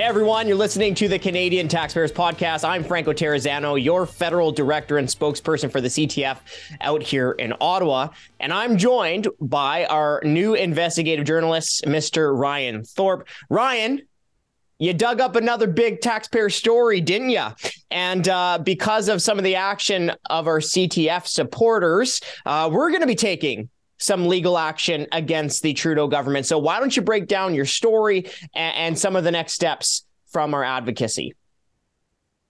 Hey everyone, you're listening to the Canadian Taxpayers Podcast. I'm Franco Terrazano, your federal director and spokesperson for the CTF out here in Ottawa. And I'm joined by our new investigative journalist, Mr. Ryan Thorpe. Ryan, you dug up another big taxpayer story, didn't you? And because of some of the action of our CTF supporters, we're going to be taking some legal action against the Trudeau government. So why don't you break down your story and some of the next steps from our advocacy?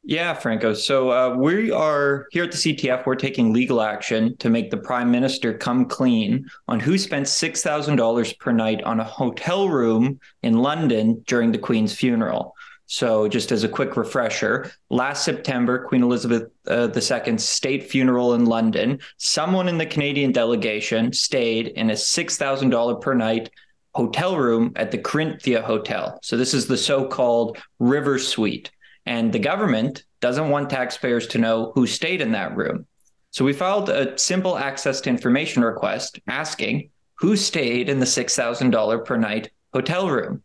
Yeah, Franco. So we are here at the CTF. We're taking legal action to make the Prime Minister come clean on who spent $6,000 per night on a hotel room in London during the Queen's funeral. So just as a quick refresher, last September, Queen Elizabeth II's state funeral in London, someone in the Canadian delegation stayed in a $6,000 per night hotel room at the Corinthia Hotel. So this is the so-called River Suite. And the government doesn't want taxpayers to know who stayed in that room. So we filed a simple access to information request asking who stayed in the $6,000 per night hotel room.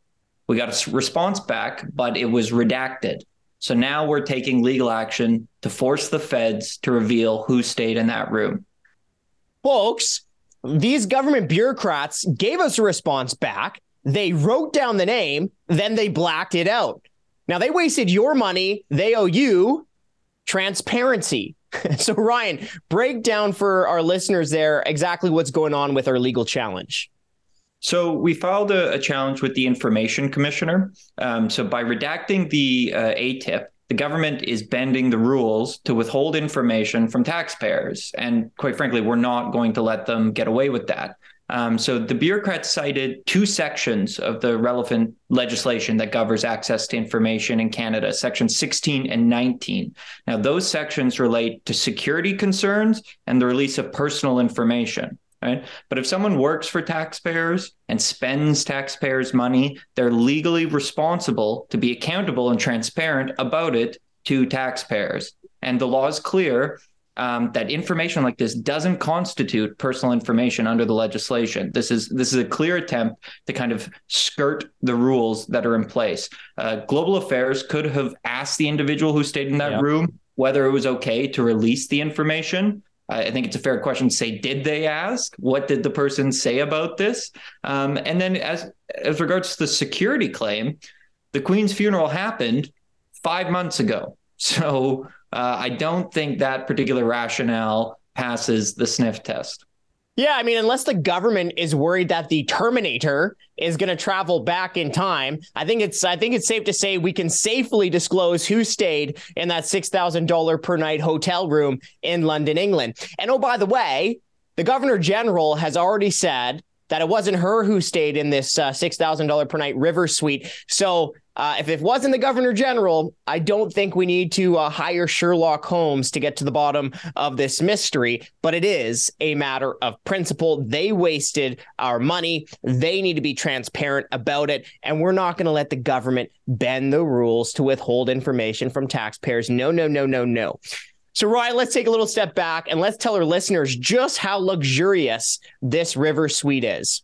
We got a response back, but it was redacted. So now we're taking legal action to force the feds to reveal who stayed in that room. Folks, these government bureaucrats gave us a response back. They wrote down the name, then they blacked it out. Now, they wasted your money. They owe you transparency. So, Ryan, break down for our listeners there exactly what's going on with our legal challenge. So we filed a challenge with the Information Commissioner. So by redacting the ATIP, the government is bending the rules to withhold information from taxpayers. And quite frankly, we're not going to let them get away with that. So the bureaucrats cited two sections of the relevant legislation that governs access to information in Canada, Section 16 and 19. Now, those sections relate to security concerns and the release of personal information. Right? But if someone works for taxpayers and spends taxpayers' money, they're legally responsible to be accountable and transparent about it to taxpayers. And the law is clear that information like this doesn't constitute personal information under the legislation. This is a clear attempt to kind of skirt the rules that are in place. Global Affairs could have asked the individual who stayed in that room whether it was okay to release the information. I think it's a fair question to say, did they ask? What did the person say about this? And then as regards to the security claim, the Queen's funeral happened 5 months ago. So I don't think that particular rationale passes the sniff test. Yeah, I mean, unless the government is worried that the Terminator is going to travel back in time, I think it's safe to say we can safely disclose who stayed in that $6,000 per night hotel room in London, England. And oh, by the way, the Governor General has already said that it wasn't her who stayed in this $6,000 per night River Suite. So if it wasn't the Governor General, I don't think we need to hire Sherlock Holmes to get to the bottom of this mystery, but it is a matter of principle. They wasted our money. They need to be transparent about it, and we're not going to let the government bend the rules to withhold information from taxpayers. No, no, no, no, no. So, Ryan, let's take a little step back and let's tell our listeners just how luxurious this River Suite is.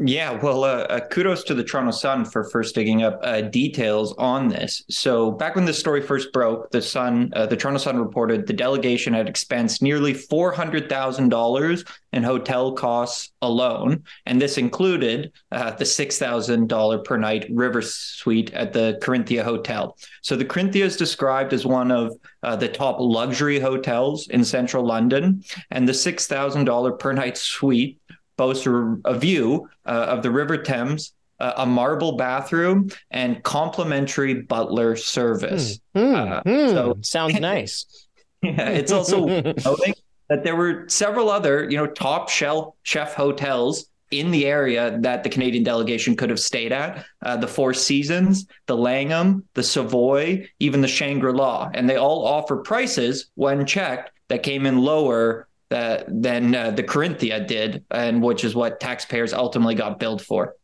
Yeah, well, kudos to the Toronto Sun for first digging up details on this. So back when this story first broke, the Toronto Sun reported the delegation had expensed nearly $400,000 in hotel costs alone. And this included the $6,000 per night River Suite at the Corinthia Hotel. So the Corinthia is described as one of the top luxury hotels in central London, and the $6,000 per night suite boasts a view of the River Thames, a marble bathroom, and complimentary butler service. So sounds nice. Yeah, it's also noting that there were several other, top chef hotels in the area that the Canadian delegation could have stayed at, the Four Seasons, the Langham, the Savoy, even the Shangri-La, and they all offer prices when checked that came in lower than the Corinthia did, and which is what taxpayers ultimately got billed for.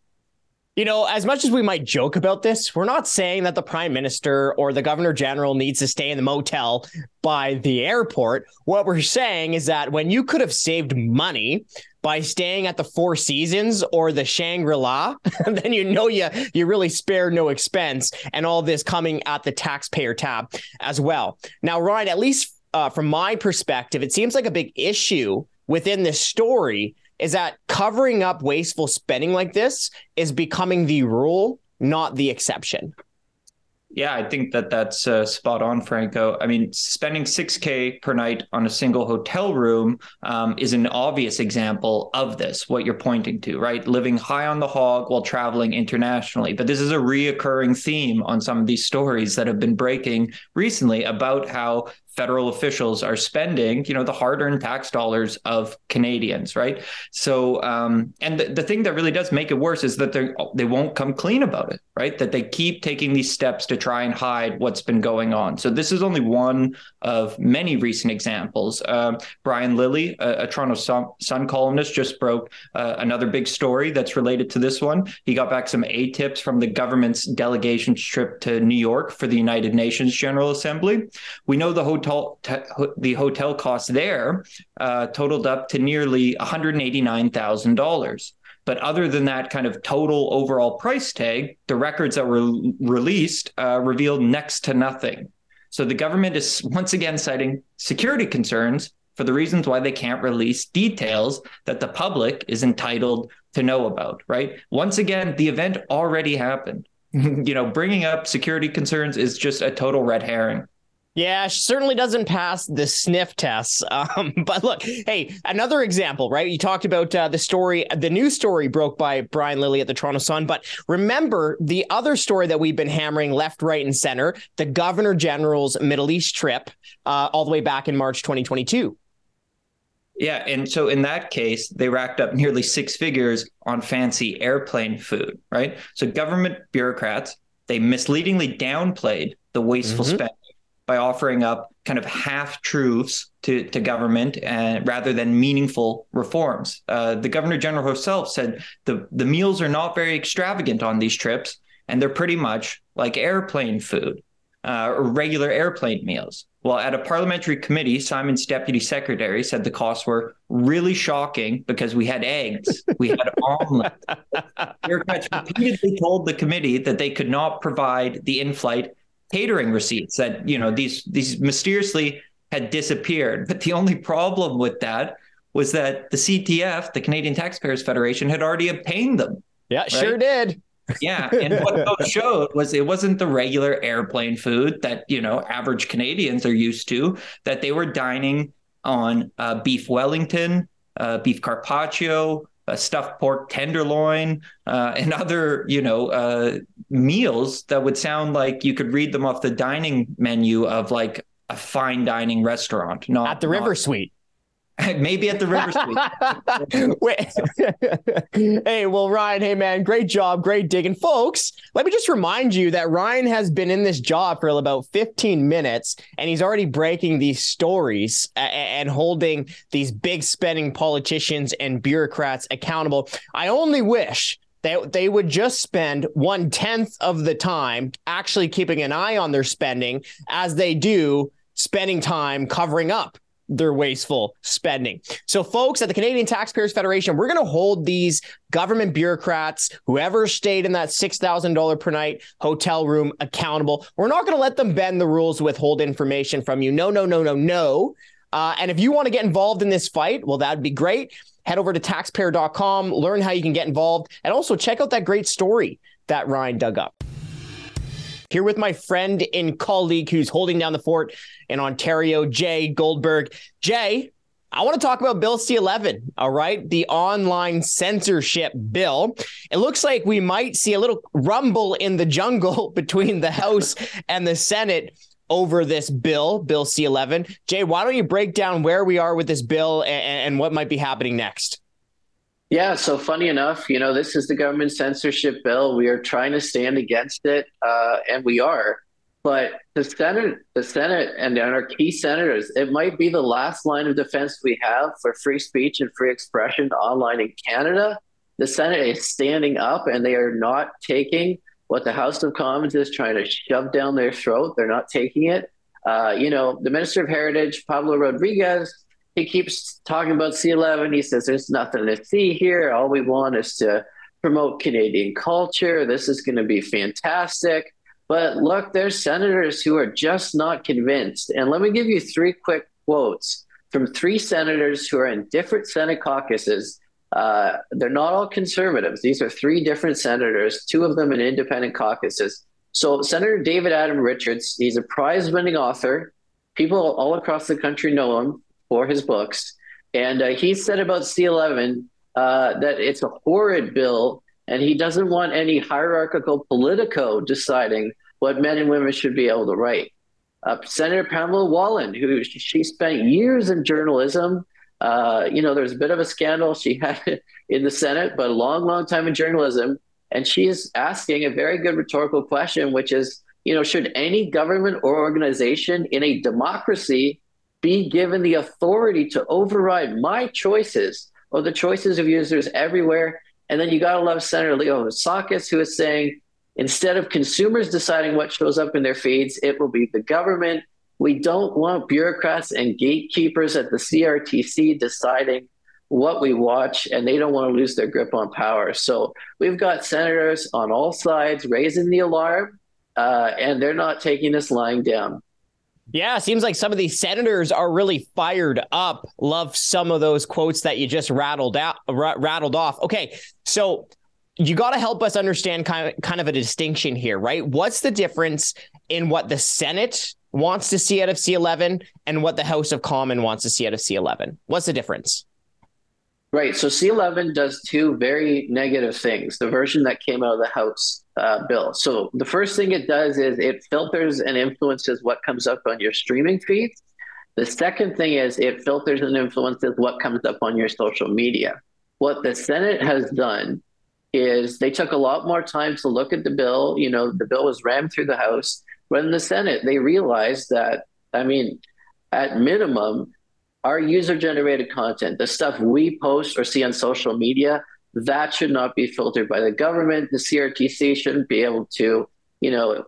You know, as much as we might joke about this, we're not saying that the Prime Minister or the Governor General needs to stay in the motel by the airport. What we're saying is that when you could have saved money by staying at the Four Seasons or the Shangri-La, then you know you really spare no expense, and all this coming at the taxpayer tab as well. Now, Ryan, at least from my perspective, it seems like a big issue within this story is that covering up wasteful spending like this is becoming the rule, not the exception. Yeah, I think that's spot on, Franco. I mean, spending $6,000 per night on a single hotel room is an obvious example of this, what you're pointing to, right? Living high on the hog while traveling internationally. But this is a reoccurring theme on some of these stories that have been breaking recently about how federal officials are spending, the hard-earned tax dollars of Canadians, right? So, and the thing that really does make it worse is that they won't come clean about it, right? That they keep taking these steps to try and hide what's been going on. So this is only one of many recent examples. Brian Lilly, a Toronto Sun columnist, just broke another big story that's related to this one. He got back some ATIPs from the government's delegation trip to New York for the United Nations General Assembly. We know the hotel costs there totaled up to nearly $189,000. But other than that kind of total overall price tag, the records that were released revealed next to nothing. So the government is once again citing security concerns for the reasons why they can't release details that the public is entitled to know about, right? Once again, the event already happened. Bringing up security concerns is just a total red herring. Yeah, she certainly doesn't pass the sniff tests. But look, hey, another example, right? You talked about the news story broke by Brian Lilly at the Toronto Sun. But remember the other story that we've been hammering left, right, and center, the Governor General's Middle East trip all the way back in March 2022. Yeah. And so in that case, they racked up nearly six figures on fancy airplane food, right? So government bureaucrats, they misleadingly downplayed the wasteful spending by offering up kind of half-truths to government rather than meaningful reforms. The Governor General herself said the meals are not very extravagant on these trips, and they're pretty much like airplane food, or regular airplane meals. Well, at a parliamentary committee, Simon's deputy secretary said the costs were really shocking because we had eggs, we had omelets. Bureaucrats repeatedly told the committee that they could not provide the in-flight catering receipts that, these mysteriously had disappeared. But the only problem with that was that the CTF, the Canadian Taxpayers Federation, had already obtained them. Yeah, right? Sure did. Yeah. And what those showed was it wasn't the regular airplane food that, average Canadians are used to, that they were dining on beef Wellington, beef carpaccio, stuffed pork tenderloin, and other, meals that would sound like you could read them off the dining menu of like a fine dining restaurant. Not at the River Suite. Maybe at the River Suite. Hey, well, Ryan, hey, man, great job. Great digging. Folks, let me just remind you that Ryan has been in this job for about 15 minutes, and he's already breaking these stories and holding these big spending politicians and bureaucrats accountable. I only wish they would just spend 1/10 of the time actually keeping an eye on their spending as they do spending time covering up their wasteful spending. So folks, at the Canadian Taxpayers Federation, we're going to hold these government bureaucrats, whoever stayed in that $6,000 per night hotel room, accountable. We're not going to let them bend the rules, withhold information from you. No, no, no, no, no. And if you want to get involved in this fight, well, that'd be great. Head over to taxpayer.com, learn how you can get involved, and also check out that great story that Ryan dug up. Here with my friend and colleague who's holding down the fort in Ontario, Jay Goldberg. Jay, I want to talk about Bill C-11, all right? The online censorship bill. It looks like we might see a little rumble in the jungle between the House and the Senate over this bill, Bill C-11. Jay, why don't you break down where we are with this bill and what might be happening next? Yeah, so funny enough, this is the government censorship bill. We are trying to stand against it, and we are. But the Senate and our key senators, it might be the last line of defense we have for free speech and free expression online in Canada. The Senate is standing up and they are not taking what the House of Commons is trying to shove down their throat. They're not taking it. You know, the Minister of Heritage, Pablo Rodriguez, he keeps talking about C-11. He says, there's nothing to see here. All we want is to promote Canadian culture. This is going to be fantastic. But look, there's senators who are just not convinced. And let me give you three quick quotes from three senators who are in different Senate caucuses. They're not all conservatives. These are three different senators, two of them in independent caucuses. So Senator David Adam Richards, he's a prize-winning author. People all across the country know him for his books. And he said about C-11 that it's a horrid bill and he doesn't want any hierarchical politico deciding what men and women should be able to write. Senator Pamela Wallin, who she spent years in journalism. You know, there's a bit of a scandal she had in the Senate, but a long, long time in journalism. And she is asking a very good rhetorical question, which is, you know, should any government or organization in a democracy be given the authority to override my choices or the choices of users everywhere? And then you got to love Senator Leo Vassakis, who is saying, instead of consumers deciding what shows up in their feeds, it will be the government. We don't want bureaucrats and gatekeepers at the CRTC deciding what we watch, and they don't want to lose their grip on power. So we've got senators on all sides raising the alarm, and they're not taking this lying down. Yeah, seems like some of these senators are really fired up. Love some of those quotes that you just rattled off. Okay, so you got to help us understand kind of a distinction here, right? What's the difference in what the Senate wants to see out of C-11 and what the House of Commons wants to see out of C-11? What's the difference? Right, so C-11 does two very negative things, the version that came out of the House bill. So the first thing it does is it filters and influences what comes up on your streaming feeds. The second thing is it filters and influences what comes up on your social media. What the Senate has done is they took a lot more time to look at the bill. You know, the bill was rammed through the House. But in the Senate, they realized that, I mean, at minimum, our user-generated content, the stuff we post or see on social media, that should not be filtered by the government. The CRTC shouldn't be able to, you know,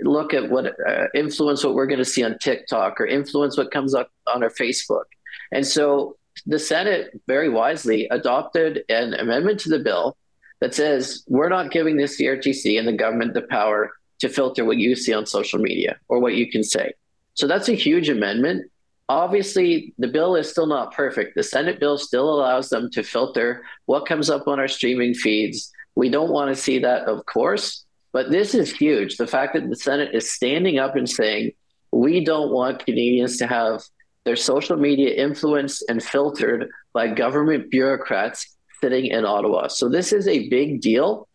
look at what influence what we're going to see on TikTok or influence what comes up on our Facebook. And so the Senate very wisely adopted an amendment to the bill that says we're not giving the CRTC and the government the power to filter what you see on social media or what you can say. So that's a huge amendment. Obviously, the bill is still not perfect. The Senate bill still allows them to filter what comes up on our streaming feeds. We don't want to see that, of course, but this is huge. The fact that the Senate is standing up and saying, we don't want Canadians to have their social media influenced and filtered by government bureaucrats sitting in Ottawa. So this is a big deal.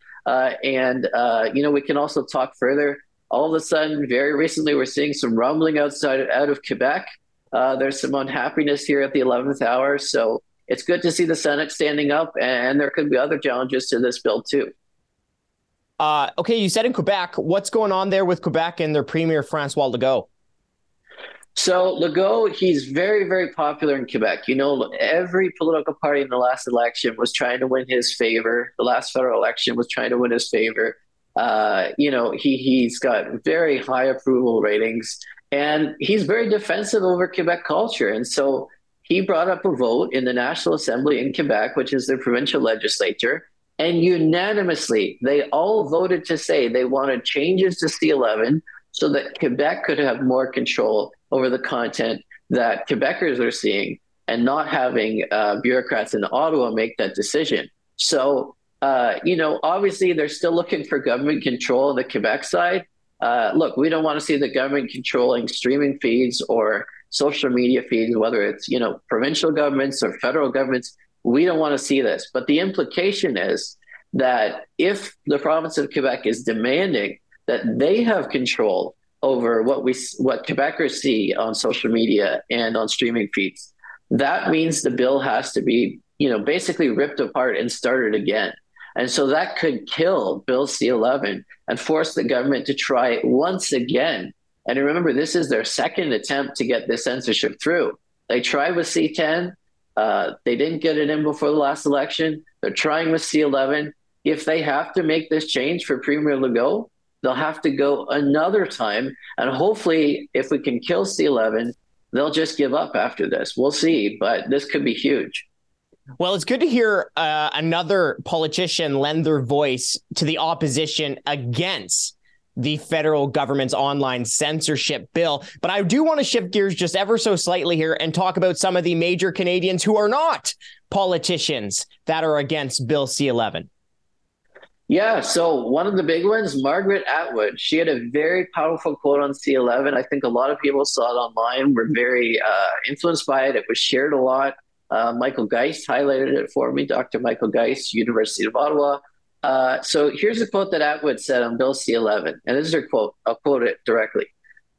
You know, we can also talk further. All of a sudden, very recently, we're seeing some rumbling out of Quebec. There's some unhappiness here at the 11th hour. So it's good to see the Senate standing up, and there could be other challenges to this bill, too. Okay, you said in Quebec, what's going on there with Quebec and their premier, Francois Legault? So Legault, he's very, very popular in Quebec. You know, every political party in the last election was trying to win his favor. The last federal election was trying to win his favor. You know, he's got very high approval ratings. And he's very defensive over Quebec culture. And so he brought up a vote in the National Assembly in Quebec, which is the provincial legislature. And unanimously, they all voted to say they wanted changes to C-11 so that Quebec could have more control over the content that Quebecers are seeing and not having bureaucrats in Ottawa make that decision. So, you know, obviously, they're still looking for government control on the Quebec side. Look, we don't want to see the government controlling streaming feeds or social media feeds, whether it's, you know, provincial governments or federal governments. We don't want to see this. But the implication is that if the province of Quebec is demanding that they have control over what Quebecers see on social media and on streaming feeds, that means the bill has to be, you know, basically ripped apart and started again. And so that could kill Bill C-11 and force the government to try it once again. And remember, this is their second attempt to get this censorship through. They tried with C-10. They didn't get it in before the last election. They're trying with C-11. If they have to make this change for Premier Legault, they'll have to go another time. And hopefully, if we can kill C-11, they'll just give up after this. We'll see, but this could be huge. Well, it's good to hear another politician lend their voice to the opposition against the federal government's online censorship bill. But I do want to shift gears just ever so slightly here and talk about some of the major Canadians who are not politicians that are against Bill C-11. Yeah, so one of the big ones, Margaret Atwood. She had a very powerful quote on C-11. I think a lot of people saw it online, were very influenced by it. It was shared a lot. Michael Geist highlighted it for me, Dr. Michael Geist, University of Ottawa. So here's a quote that Atwood said on Bill C-11, and this is her quote. I'll quote it directly.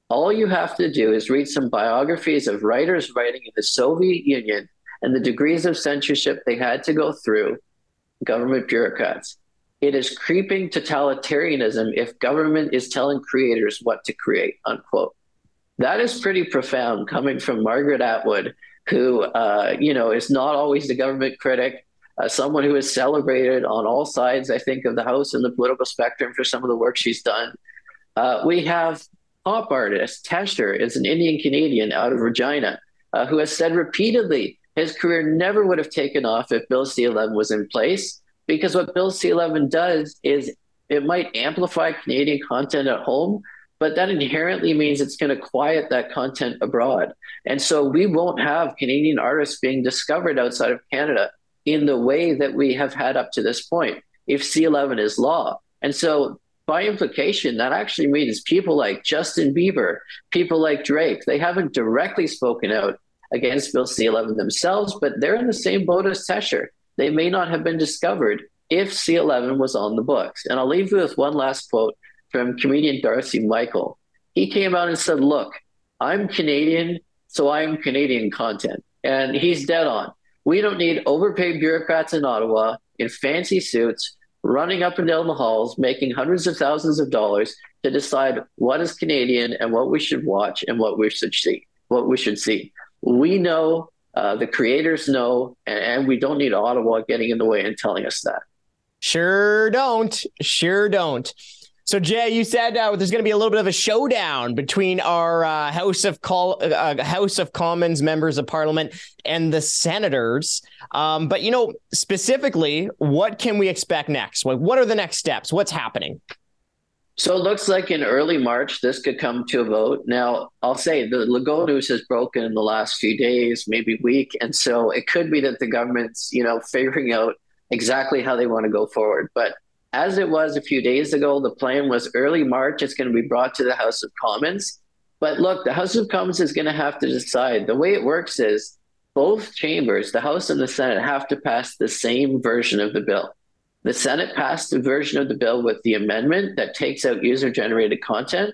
"All you have to do is read some biographies of writers writing in the Soviet Union and the degrees of censorship they had to go through, government bureaucrats. It is creeping totalitarianism if government is telling creators what to create," unquote. That is pretty profound coming from Margaret Atwood, who, is not always the government critic, someone who is celebrated on all sides, I think, of the House and the political spectrum for some of the work she's done. We have pop artist Tesher, is an Indian Canadian out of Regina, who has said repeatedly his career never would have taken off if Bill C-11 was in place. Because what Bill C-11 does is it might amplify Canadian content at home, but that inherently means it's going to quiet that content abroad. And so we won't have Canadian artists being discovered outside of Canada in the way that we have had up to this point, if C-11 is law. And so by implication, that actually means people like Justin Bieber, people like Drake, they haven't directly spoken out against Bill C-11 themselves, but they're in the same boat as Tesher. They may not have been discovered if C-11 was on the books. And I'll leave you with one last quote from comedian Darcy Michael. He came out and said, "Look, I'm Canadian, so I am Canadian content." And he's dead on. We don't need overpaid bureaucrats in Ottawa in fancy suits running up and down the halls, making hundreds of thousands of dollars to decide what is Canadian and what we should watch and what we should see. We know. The creators know, and we don't need Ottawa getting in the way and telling us that. Sure don't. So, Jay, you said there's going to be a little bit of a showdown between our House of Commons members of Parliament and the senators. But, specifically, what can we expect next? What are the next steps? What's happening? So it looks like in early March, this could come to a vote. Now, I'll say the Legault news has broken in the last few days, maybe week. And so it could be that the government's, figuring out exactly how they want to go forward. But as it was a few days ago, the plan was early March, it's going to be brought to the House of Commons. But look, the House of Commons is going to have to decide. The way it works is both chambers, the House and the Senate, have to pass the same version of the bill. The Senate passed a version of the bill with the amendment that takes out user-generated content.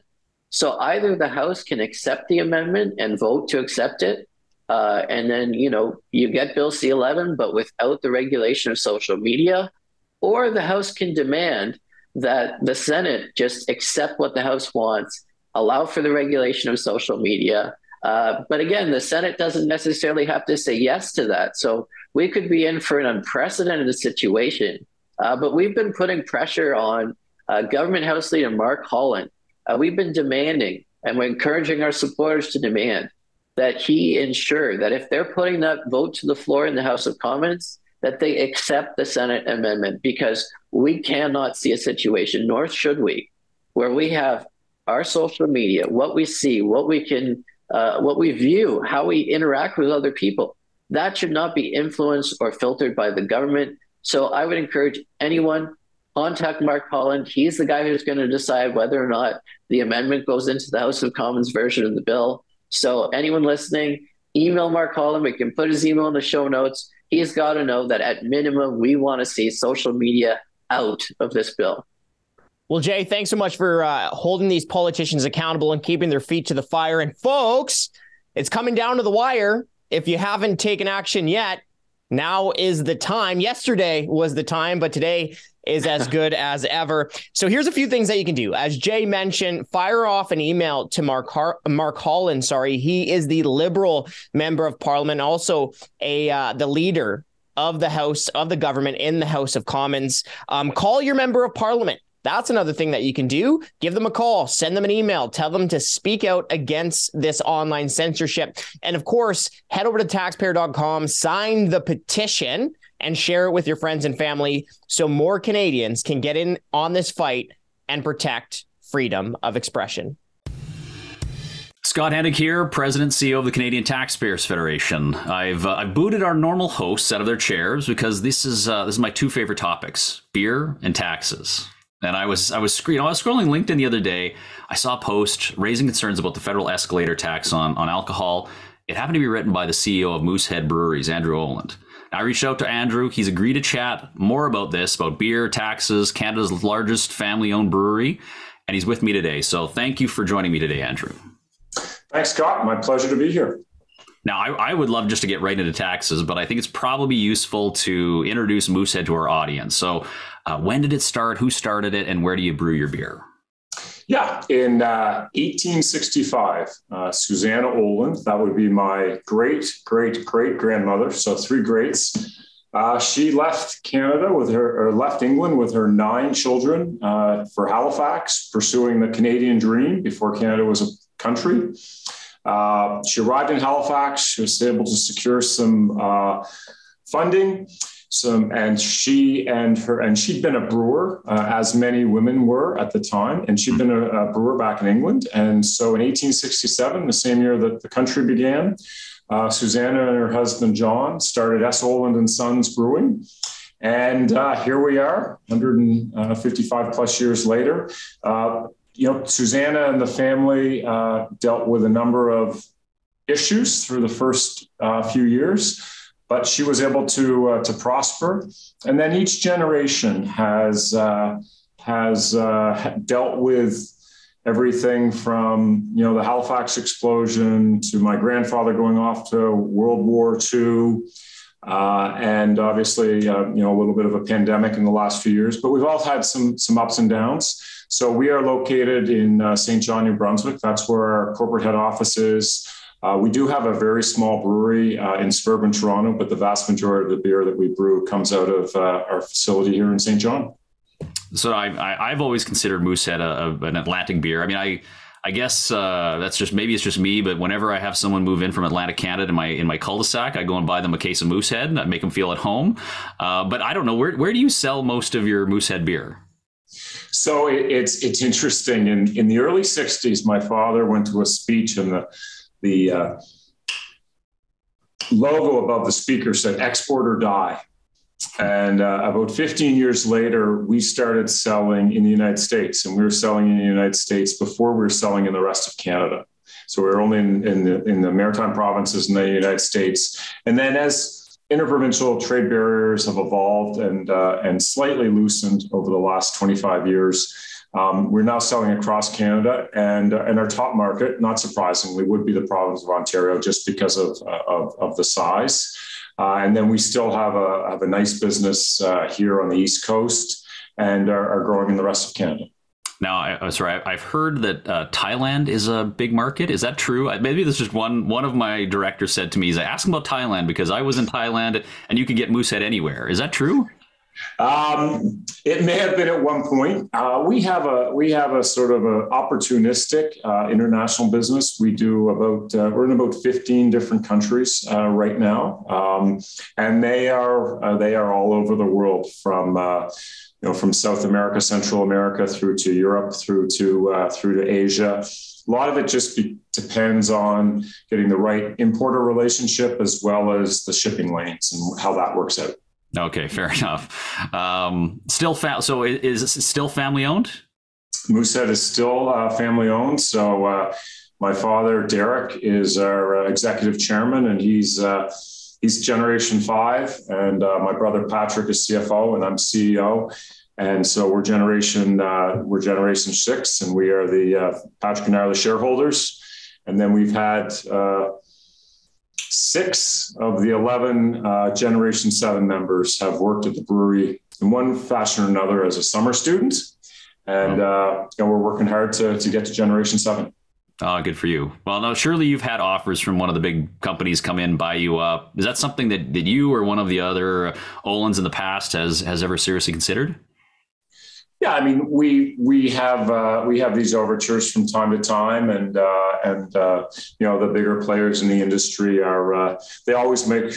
So either the House can accept the amendment and vote to accept it, and then, you get Bill C-11, but without the regulation of social media, or the House can demand that the Senate just accept what the House wants, allow for the regulation of social media. But again, the Senate doesn't necessarily have to say yes to that. So we could be in for an unprecedented situation. But we've been putting pressure on Government House Leader Mark Holland. We've been demanding, and we're encouraging our supporters to demand, that he ensure that if they're putting that vote to the floor in the House of Commons, that they accept the Senate amendment, because we cannot see a situation, nor should we, where we have our social media, what we see, what we can, what we view, how we interact with other people. That should not be influenced or filtered by the government. So I would encourage anyone, contact Mark Holland. He's the guy who's going to decide whether or not the amendment goes into the House of Commons version of the bill. So anyone listening, email Mark Holland. We can put his email in the show notes. He's got to know that at minimum, we want to see social media out of this bill. Well, Jay, thanks so much for holding these politicians accountable and keeping their feet to the fire. And folks, it's coming down to the wire. If you haven't taken action yet, Now is the time. Yesterday was the time, but today is as good as ever. So here's a few things that you can do. As Jay mentioned, fire off an email to Mark Holland. He is the Liberal member of Parliament, also the leader of the House of the government in the House of Commons. Call your member of Parliament. That's another thing that you can do. Give them a call, send them an email, tell them to speak out against this online censorship. And of course, head over to taxpayer.com, sign the petition, and share it with your friends and family so more Canadians can get in on this fight and protect freedom of expression. Scott Hennig here, President and CEO of the Canadian Taxpayers Federation. I've booted our normal hosts out of their chairs because this is my two favorite topics: beer and taxes. And I was scrolling LinkedIn the other day. I saw a post raising concerns about the federal escalator tax on alcohol. It happened to be written by the CEO of Moosehead Breweries, Andrew Oland. I reached out to Andrew. He's agreed to chat more about this, about beer, taxes, Canada's largest family-owned brewery, and he's with me today. So thank you for joining me today, Andrew. Thanks, Scott. My pleasure to be here. Now, I would love just to get right into taxes, but I think it's probably useful to introduce Moosehead to our audience. So when did it start? Who started it? And where do you brew your beer? Yeah, in 1865, Susanna Oland, that would be my great-great-great-grandmother, so three greats. She left Canada with her, or left England with her 9 children for Halifax, pursuing the Canadian dream before Canada was a country. She arrived in Halifax. She was able to secure some funding. She'd been a brewer, as many women were at the time, and she'd been a brewer back in England. And so in 1867, the same year that the country began, Susanna and her husband John started S. Oland and Sons Brewing. And here we are, 155 plus years later. Susanna and the family dealt with a number of issues through the first few years. But she was able to prosper, and then each generation has dealt with everything from the Halifax explosion to my grandfather going off to World War II, and obviously a little bit of a pandemic in the last few years. But we've all had some ups and downs. So we are located in St. John, New Brunswick. That's where our corporate head office is. We do have a very small brewery in suburban Toronto, but the vast majority of the beer that we brew comes out of our facility here in St. John. So I've always considered Moosehead an Atlantic beer. I mean, I guess that's just, maybe it's just me, but whenever I have someone move in from Atlantic Canada to in my cul-de-sac, I go and buy them a case of Moosehead and I make them feel at home. But I don't know, where do you sell most of your Moosehead beer? So it's interesting. In the early 60s, my father went to a speech in the logo above the speaker said "Export or Die," and about 15 years later, we started selling in the United States, and we were selling in the United States before we were selling in the rest of Canada. So we were only in the maritime provinces in the United States, and then as interprovincial trade barriers have evolved and slightly loosened over the last 25 years. We're now selling across Canada, and our top market, not surprisingly, would be the province of Ontario, just because of the size. And then we still have a nice business here on the East Coast, and are growing in the rest of Canada. Now, I've heard that Thailand is a big market. Is that true? Maybe this is just one of my directors said to me, he's like, ask him about Thailand because I was in Thailand and you can get Moosehead anywhere. Is that true? It may have been at one point. We have a sort of a opportunistic international business. We do we're in about 15 different countries right now, and they are all over the world, from South America, Central America, through to Europe, through to Asia. A lot of it just depends on getting the right importer relationship as well as the shipping lanes and how that works out. Okay, fair enough. So is it still family owned? Moosehead is still family owned. So my father, Derek, is our executive chairman, and he's Generation 5. And my brother Patrick is CFO, and I'm CEO. And so we're Generation 6, and we are Patrick and I are the shareholders. And then we've had 6 of the 11 Generation 7 members have worked at the brewery in one fashion or another as a summer student. And we're working hard to get to Generation 7. Oh, good for you. Well, now, surely you've had offers from one of the big companies come in, buy you up. Is that something that you or one of the other Olands in the past has ever seriously considered? Yeah, I mean, we have these overtures from time to time, and you know, the bigger players in the industry they always make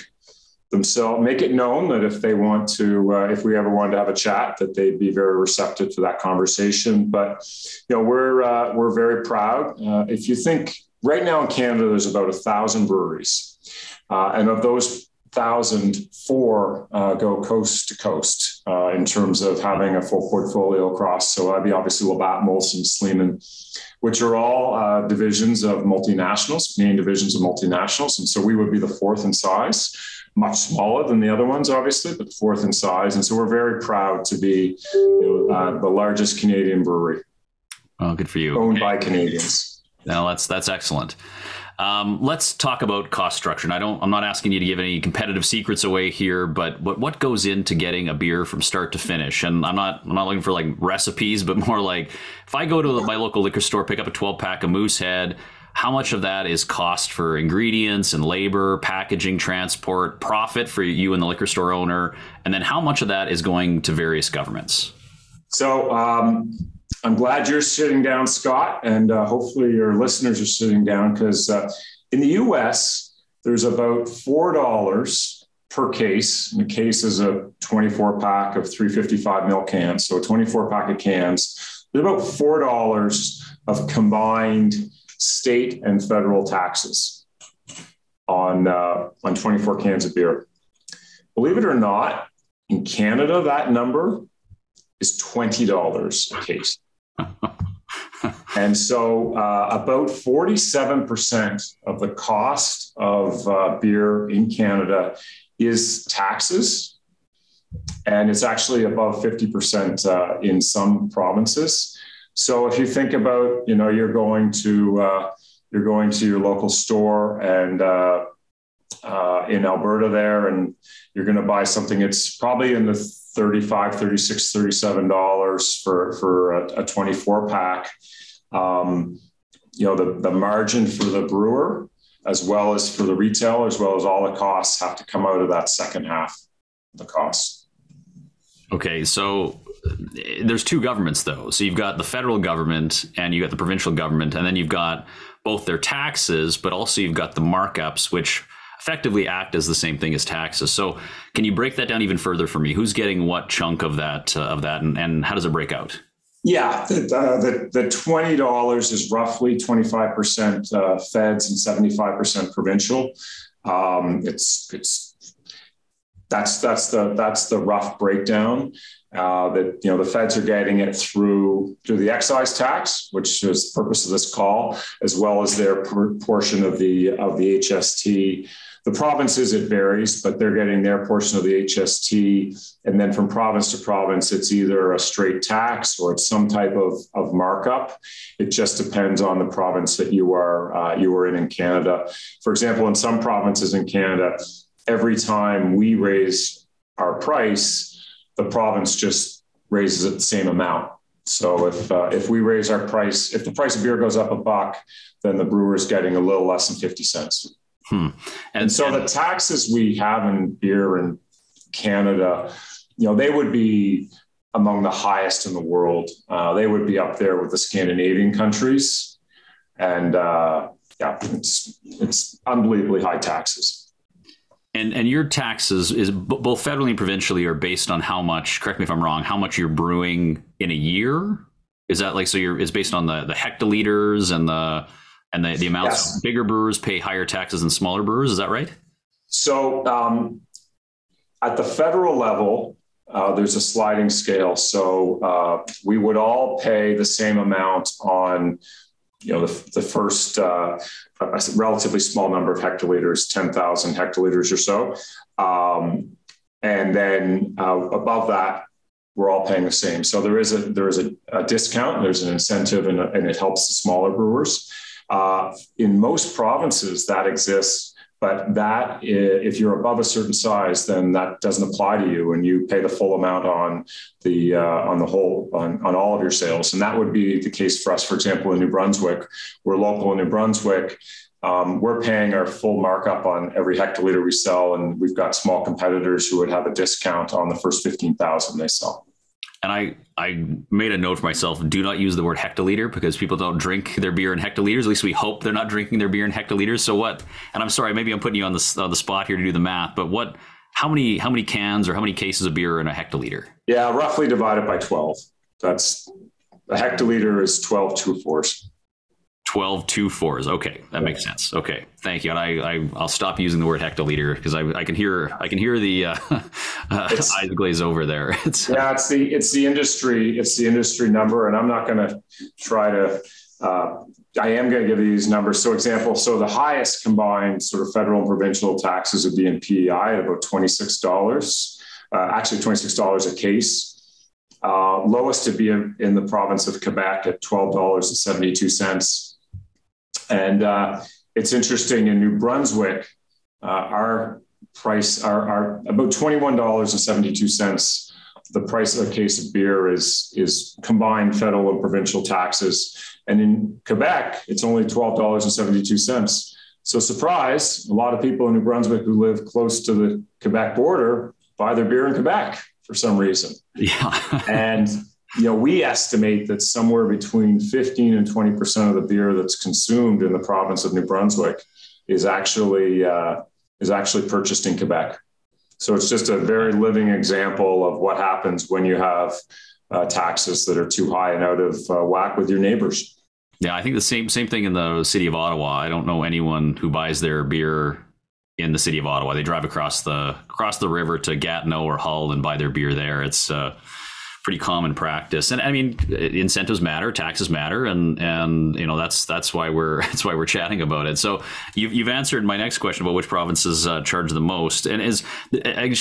it known that if they want to, if we ever wanted to have a chat, that they'd be very receptive to that conversation. But you know, we're very proud. If you think right now in Canada, there's about 1,000 breweries, and of those 1,000, 4 go coast to coast in terms of having a full portfolio across. So that'd be obviously Labatt, Molson, Sleeman, which are all Canadian divisions of multinationals. And so we would be the 4th in size, much smaller than the other ones, obviously, but the 4th in size. And so we're very proud to be the largest Canadian brewery. Oh, good for you. Owned by Canadians. No, that's excellent. Let's talk about cost structure. And I'm not asking you to give any competitive secrets away here, but what goes into getting a beer from start to finish? And I'm not looking for like recipes, but more like if I go to my local liquor store, pick up a 12-pack of Moosehead, how much of that is cost for ingredients and labor, packaging, transport, profit for you and the liquor store owner? And then how much of that is going to various governments? So, I'm glad you're sitting down, Scott, and hopefully your listeners are sitting down, because in the U.S., there's about $4 per case. And a case is a 24-pack of 355 ml cans, so a 24-pack of cans. There's about $4 of combined state and federal taxes on 24 cans of beer. Believe it or not, in Canada, that number is $20 a case. And so about 47% of the cost of beer in Canada is taxes. And it's actually above 50% in some provinces. So if you think about, you know, you're going to your local store and in Alberta there, and you're going to buy something, it's probably in the $35, $36, $37 for a 24-pack. You know, the margin for the brewer, as well as for the retailer, as well as all the costs, have to come out of that second half of the cost. Okay, so there's two governments, though. So you've got the federal government and you've got the provincial government, and then you've got both their taxes, but also you've got the markups, which effectively act as the same thing as taxes. So can you break that down even further for me? Who's getting what chunk of that and how does it break out? Yeah, the $20 is roughly 25% feds and 75% provincial. That's the rough breakdown. That, you know, the feds are getting it through the excise tax, which is the purpose of this call, as well as their portion of the HST. The provinces, it varies, but they're getting their portion of the HST. And then from province to province, it's either a straight tax or it's some type of markup. It just depends on the province that you are in Canada. For example, in some provinces in Canada, every time we raise our price, the province just raises it the same amount. So if we raise our price, if the price of beer goes up $1, then the brewer's getting a little less than 50 cents. And so the taxes we have in beer in Canada, you know, they would be among the highest in the world. They would be up there with the Scandinavian countries. And yeah, it's unbelievably high taxes. And your taxes is both federally and provincially are based on how much, correct me if I'm wrong, how much you're brewing in a year? Is that like, so it's based on the hectoliters and the amounts? Yes. Bigger brewers pay higher taxes than smaller brewers. Is that right? So at the federal level, there's a sliding scale. So we would all pay the same amount on, you know, the first a relatively small number of hectoliters, 10,000 hectoliters or so. And then above that, we're all paying the same. So there is a discount, there's an incentive, and it helps the smaller brewers. In most provinces that exists But that, if you're above a certain size, then that doesn't apply to you, and you pay the full amount on all of your sales. And that would be the case for us. For example, in New Brunswick, we're local in New Brunswick. We're paying our full markup on every hectoliter we sell, and we've got small competitors who would have a discount on the first 15,000 they sell. And I made a note for myself, do not use the word hectoliter, because people don't drink their beer in hectoliters. At least we hope they're not drinking their beer in hectoliters. So what, and I'm sorry, maybe I'm putting you on the spot here to do the math, but what, how many cans or how many cases of beer are in a hectoliter? Yeah, roughly divided by 12. That's, a hectoliter is 12 2/4. 12 2/4. Okay. That makes sense. Okay. Thank you. And I'll stop using the word hectoliter, because I can hear the eyes glaze over there. It's the industry number, and I'm not going to try to, I am going to give you these numbers. So example, the highest combined sort of federal and provincial taxes would be in PEI at about $26, actually $26 a case. Lowest to be in the province of Quebec at $12.72. And it's interesting, in New Brunswick, our price are about $21.72. The price of a case of beer is combined federal and provincial taxes. And in Quebec, it's only $12.72. So surprise, a lot of people in New Brunswick who live close to the Quebec border buy their beer in Quebec for some reason. Yeah. And we estimate that somewhere between 15 and 20% of the beer that's consumed in the province of New Brunswick is actually purchased in Quebec. So it's just a very living example of what happens when you have taxes that are too high and out of whack with your neighbors. Yeah, I think the same thing in the city of Ottawa. I don't know anyone who buys their beer in the city of Ottawa. They drive across the river to Gatineau or Hull and buy their beer there. It's pretty common practice. And I mean, incentives matter, taxes matter, and that's why we're chatting about it. So you've answered my next question about which provinces charge the most. And is,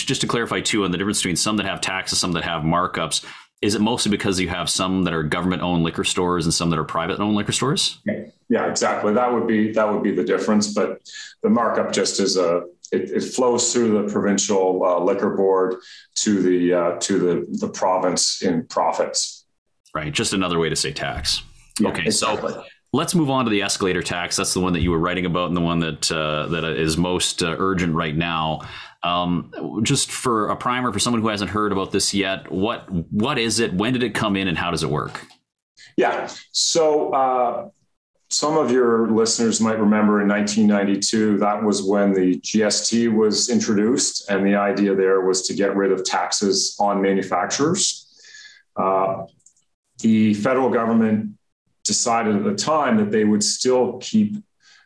just to clarify too, on the difference between some that have taxes, some that have markups, is it mostly because you have some that are government-owned liquor stores and some that are private-owned liquor stores? Yeah, exactly. That would be the difference. But the markup just is it flows through the provincial liquor board to the province in profits. Right. Just another way to say tax. Yeah, okay. Exactly. So let's move on to the escalator tax. That's the one that you were writing about and the one that that is most urgent right now. Just for a primer for someone who hasn't heard about this yet, what is it? When did it come in, and how does it work? Yeah. So some of your listeners might remember in 1992, that was when the GST was introduced, and the idea there was to get rid of taxes on manufacturers. The federal government decided at the time that they would still keep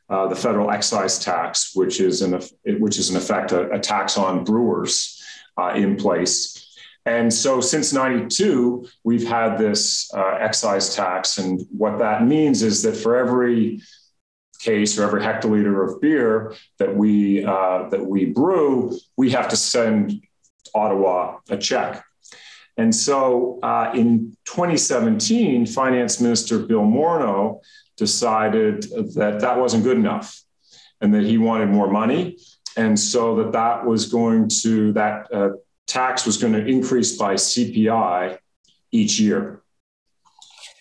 the federal excise tax, which is in effect a tax on brewers, in place. And so since 92, we've had this excise tax. And what that means is that for every case or every hectoliter of beer that we brew, we have to send Ottawa a check. And so in 2017, Finance Minister Bill Morneau decided that that wasn't good enough and that he wanted more money. And so that was going to, that tax was going to increase by CPI each year.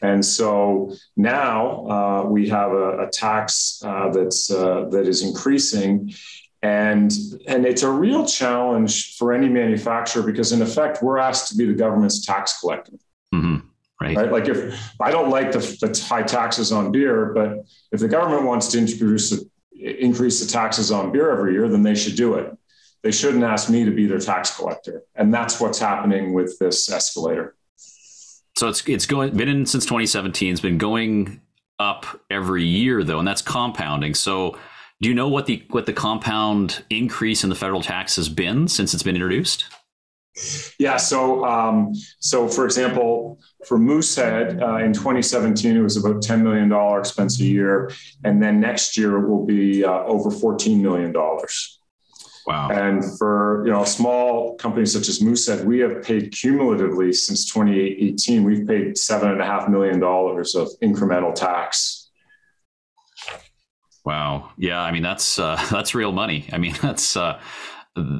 And so now we have a tax that is increasing. And it's a real challenge for any manufacturer, because in effect, we're asked to be the government's tax collector. Mm-hmm. Right. Like, if I don't like the high taxes on beer, but if the government wants to increase the taxes on beer every year, then they should do it. They shouldn't ask me to be their tax collector. And that's what's happening with this escalator. So it's been in since 2017. It's been going up every year, though, and that's compounding. So do you know what the compound increase in the federal tax has been since it's been introduced? Yeah. So, for example, for Moosehead in 2017, it was about $10 million expense a year. And then next year it will be over $14 million. Wow. And for, small companies such as Moosehead, we have paid cumulatively since 2018, we've paid $7.5 million of incremental tax. Wow. Yeah. I mean, that's real money. I mean, that's going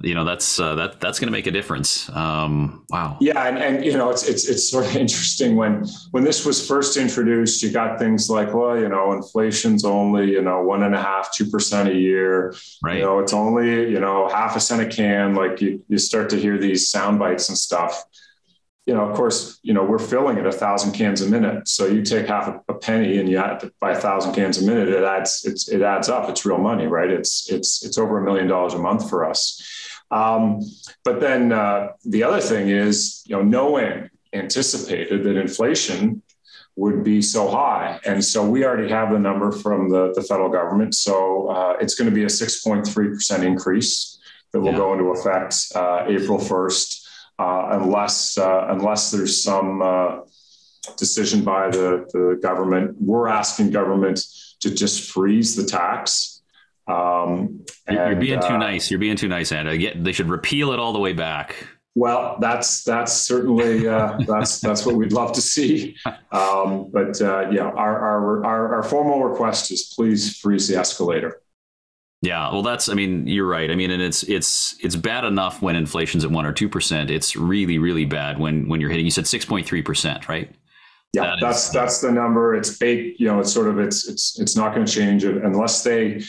to make a difference. Wow. Yeah. And, you know, it's sort of interesting when this was first introduced, you got things like, well, you know, inflation's only, you know, 1.5%, 2% a year, right. You know, it's only, you know, half a cent a can, like you start to hear these sound bites and stuff. You know, of course, you know, we're filling at 1,000 cans a minute. So you take half a penny and you add to buy 1,000 cans a minute, it adds up. It's real money, right? It's over $1 million a month for us. But then the other thing is, you know, no one anticipated that inflation would be so high. And so we already have the number from the federal government. So it's going to be a 6.3% increase that will go into effect April 1st. Unless there's some decision by the government. We're asking government to just freeze the tax. You're being too nice. You're being too nice, Anna. They should repeal it all the way back. Well, that's certainly that's what we'd love to see. Our formal request is please freeze the escalator. Yeah, well, I mean, you're right. I mean, and it's bad enough when inflation's at 1% or 2%. It's really, really bad when you're hitting. You said 6.3%, right? Yeah, that's the number. It's baked. You know, it's sort of it's not going to change it unless they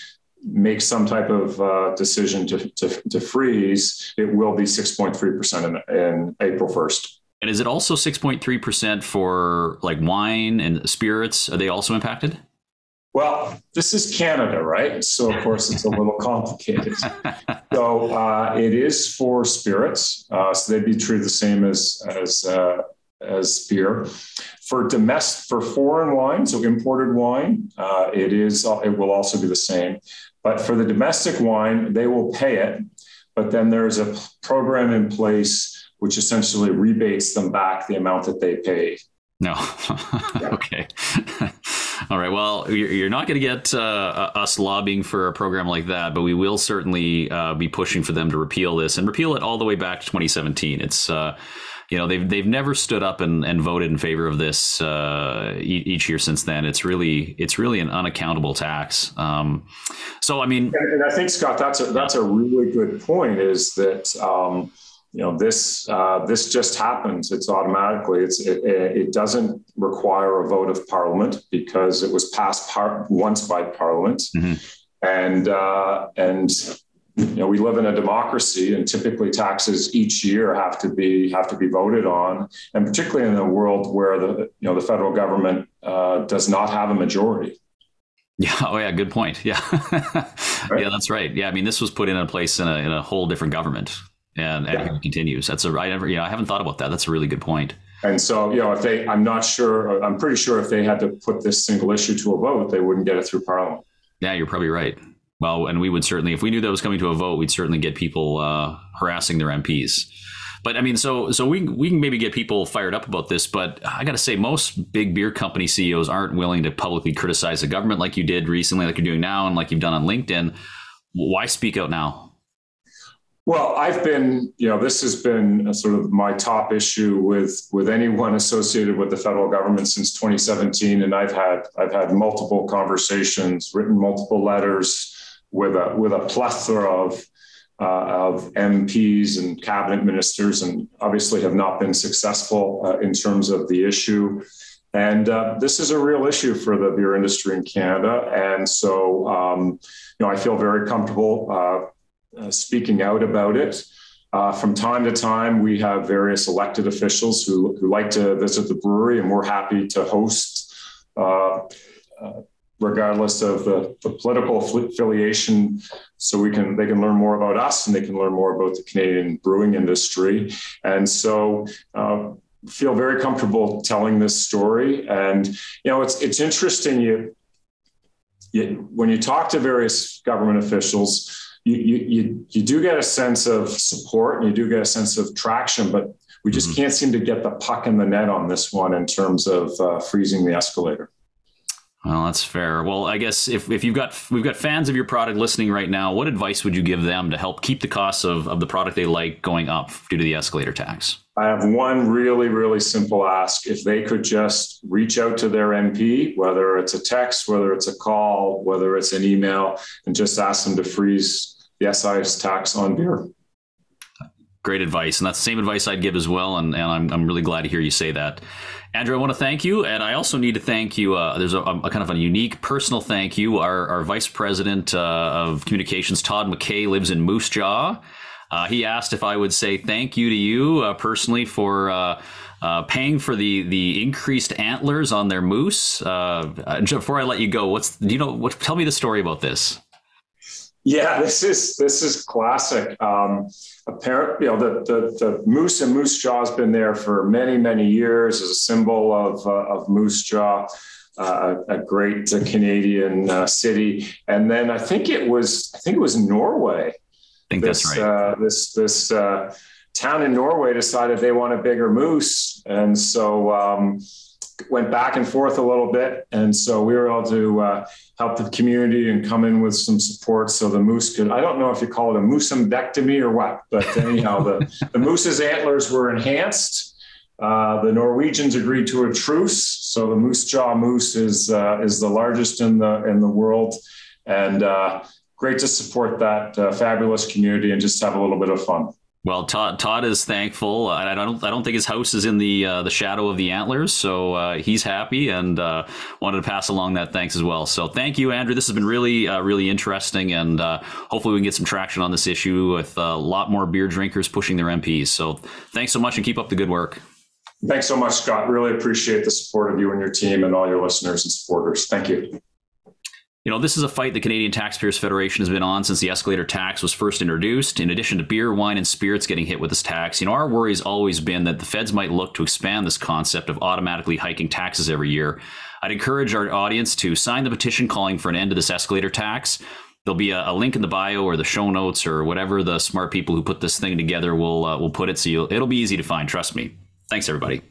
make some type of decision to freeze. It will be 6.3% in April 1st. And is it also 6.3% for like wine and spirits? Are they also impacted? Well, this is Canada, right? So, of course, it's a little complicated. So it is for spirits. So they'd be treated the same as beer. For foreign wine, so imported wine, it will also be the same. But for the domestic wine, they will pay it. But then there's a program in place which essentially rebates them back the amount that they paid. No. Okay. All right. Well, you're not going to get us lobbying for a program like that, but we will certainly be pushing for them to repeal this and repeal it all the way back to 2017. It's, you know, they've never stood up and voted in favor of this each year since then. It's really an unaccountable tax. So, I mean, and I think, Scott, that's a really good point. Is that you know, this just happens. It's automatically. It doesn't require a vote of Parliament because it was passed once by Parliament, mm-hmm. and you know, we live in a democracy, and typically taxes each year have to be voted on, and particularly in a world where the federal government does not have a majority. Yeah. Oh, yeah. Good point. Yeah. Right? Yeah, that's right. Yeah. I mean, this was put in place in a whole different government. And it continues. I haven't thought about that. That's a really good point. And so, you know, I'm pretty sure if they had to put this single issue to a vote, they wouldn't get it through Parliament. Yeah, you're probably right. Well, and we would certainly, if we knew that was coming to a vote, we'd certainly get people harassing their MPs. But I mean, so we can maybe get people fired up about this, but I got to say most big beer company CEOs aren't willing to publicly criticize the government like you did recently, like you're doing now and like you've done on LinkedIn. Why speak out now? Well, this has been sort of my top issue with anyone associated with the federal government since 2017. And I've had multiple conversations, written multiple letters with a plethora of MPs and cabinet ministers, and obviously have not been successful in terms of the issue. And this is a real issue for the beer industry in Canada. And so, you know, I feel very comfortable speaking out about it. From time to time, we have various elected officials who like to visit the brewery, and we're happy to host, regardless of the political affiliation, so they can learn more about us, and they can learn more about the Canadian brewing industry. And so feel very comfortable telling this story. And, you know, it's interesting. When you talk to various government officials, you do get a sense of support, and you do get a sense of traction, but we just can't seem to get the puck in the net on this one in terms of freezing the escalator. Well, that's fair. Well, I guess if we've got fans of your product listening right now, what advice would you give them to help keep the costs of the product they like going up due to the escalator tax? I have one really, really simple ask. If they could just reach out to their MP, whether it's a text, whether it's a call, whether it's an email, and just ask them to freeze the excise tax on beer. Great advice. And that's the same advice I'd give as well. And I'm really glad to hear you say that. Andrew, I want to thank you. And I also need to thank you. There's a kind of a unique personal thank you. Our vice president of communications, Todd McKay, lives in Moose Jaw. He asked if I would say thank you to you personally for paying for the increased antlers on their moose. Before I let you go, tell me the story about this. Yeah, this is classic. Apparently, the moose and Moose Jaw has been there for many, many years as a symbol of Moose Jaw, a great Canadian city. And then I think it was Norway. I think that's right. This town in Norway decided they want a bigger moose, and so went back and forth a little bit. And so we were able to help the community and come in with some support so the moose could, I don't know if you call it a moosemectomy or what, but anyhow, the moose's antlers were enhanced. The Norwegians agreed to a truce, so the Moose Jaw moose is the largest in the world, and great to support that fabulous community and just have a little bit of fun. Well, Todd is thankful, and I don't think his house is in the shadow of the antlers, so he's happy, and wanted to pass along that thanks as well. So thank you, Andrew. This has been really, really interesting, and hopefully we can get some traction on this issue with a lot more beer drinkers pushing their MPs. So thanks so much, and keep up the good work. Thanks so much, Scott. Really appreciate the support of you and your team and all your listeners and supporters. Thank you. This is a fight the Canadian Taxpayers Federation has been on since the escalator tax was first introduced. In addition to beer, wine, and spirits getting hit with this tax, our worry has always been that the feds might look to expand this concept of automatically hiking taxes every year. I'd encourage our audience to sign the petition calling for an end to this escalator tax. There'll be a link in the bio or the show notes or whatever the smart people who put this thing together will put it, so it'll be easy to find, trust me. Thanks, everybody.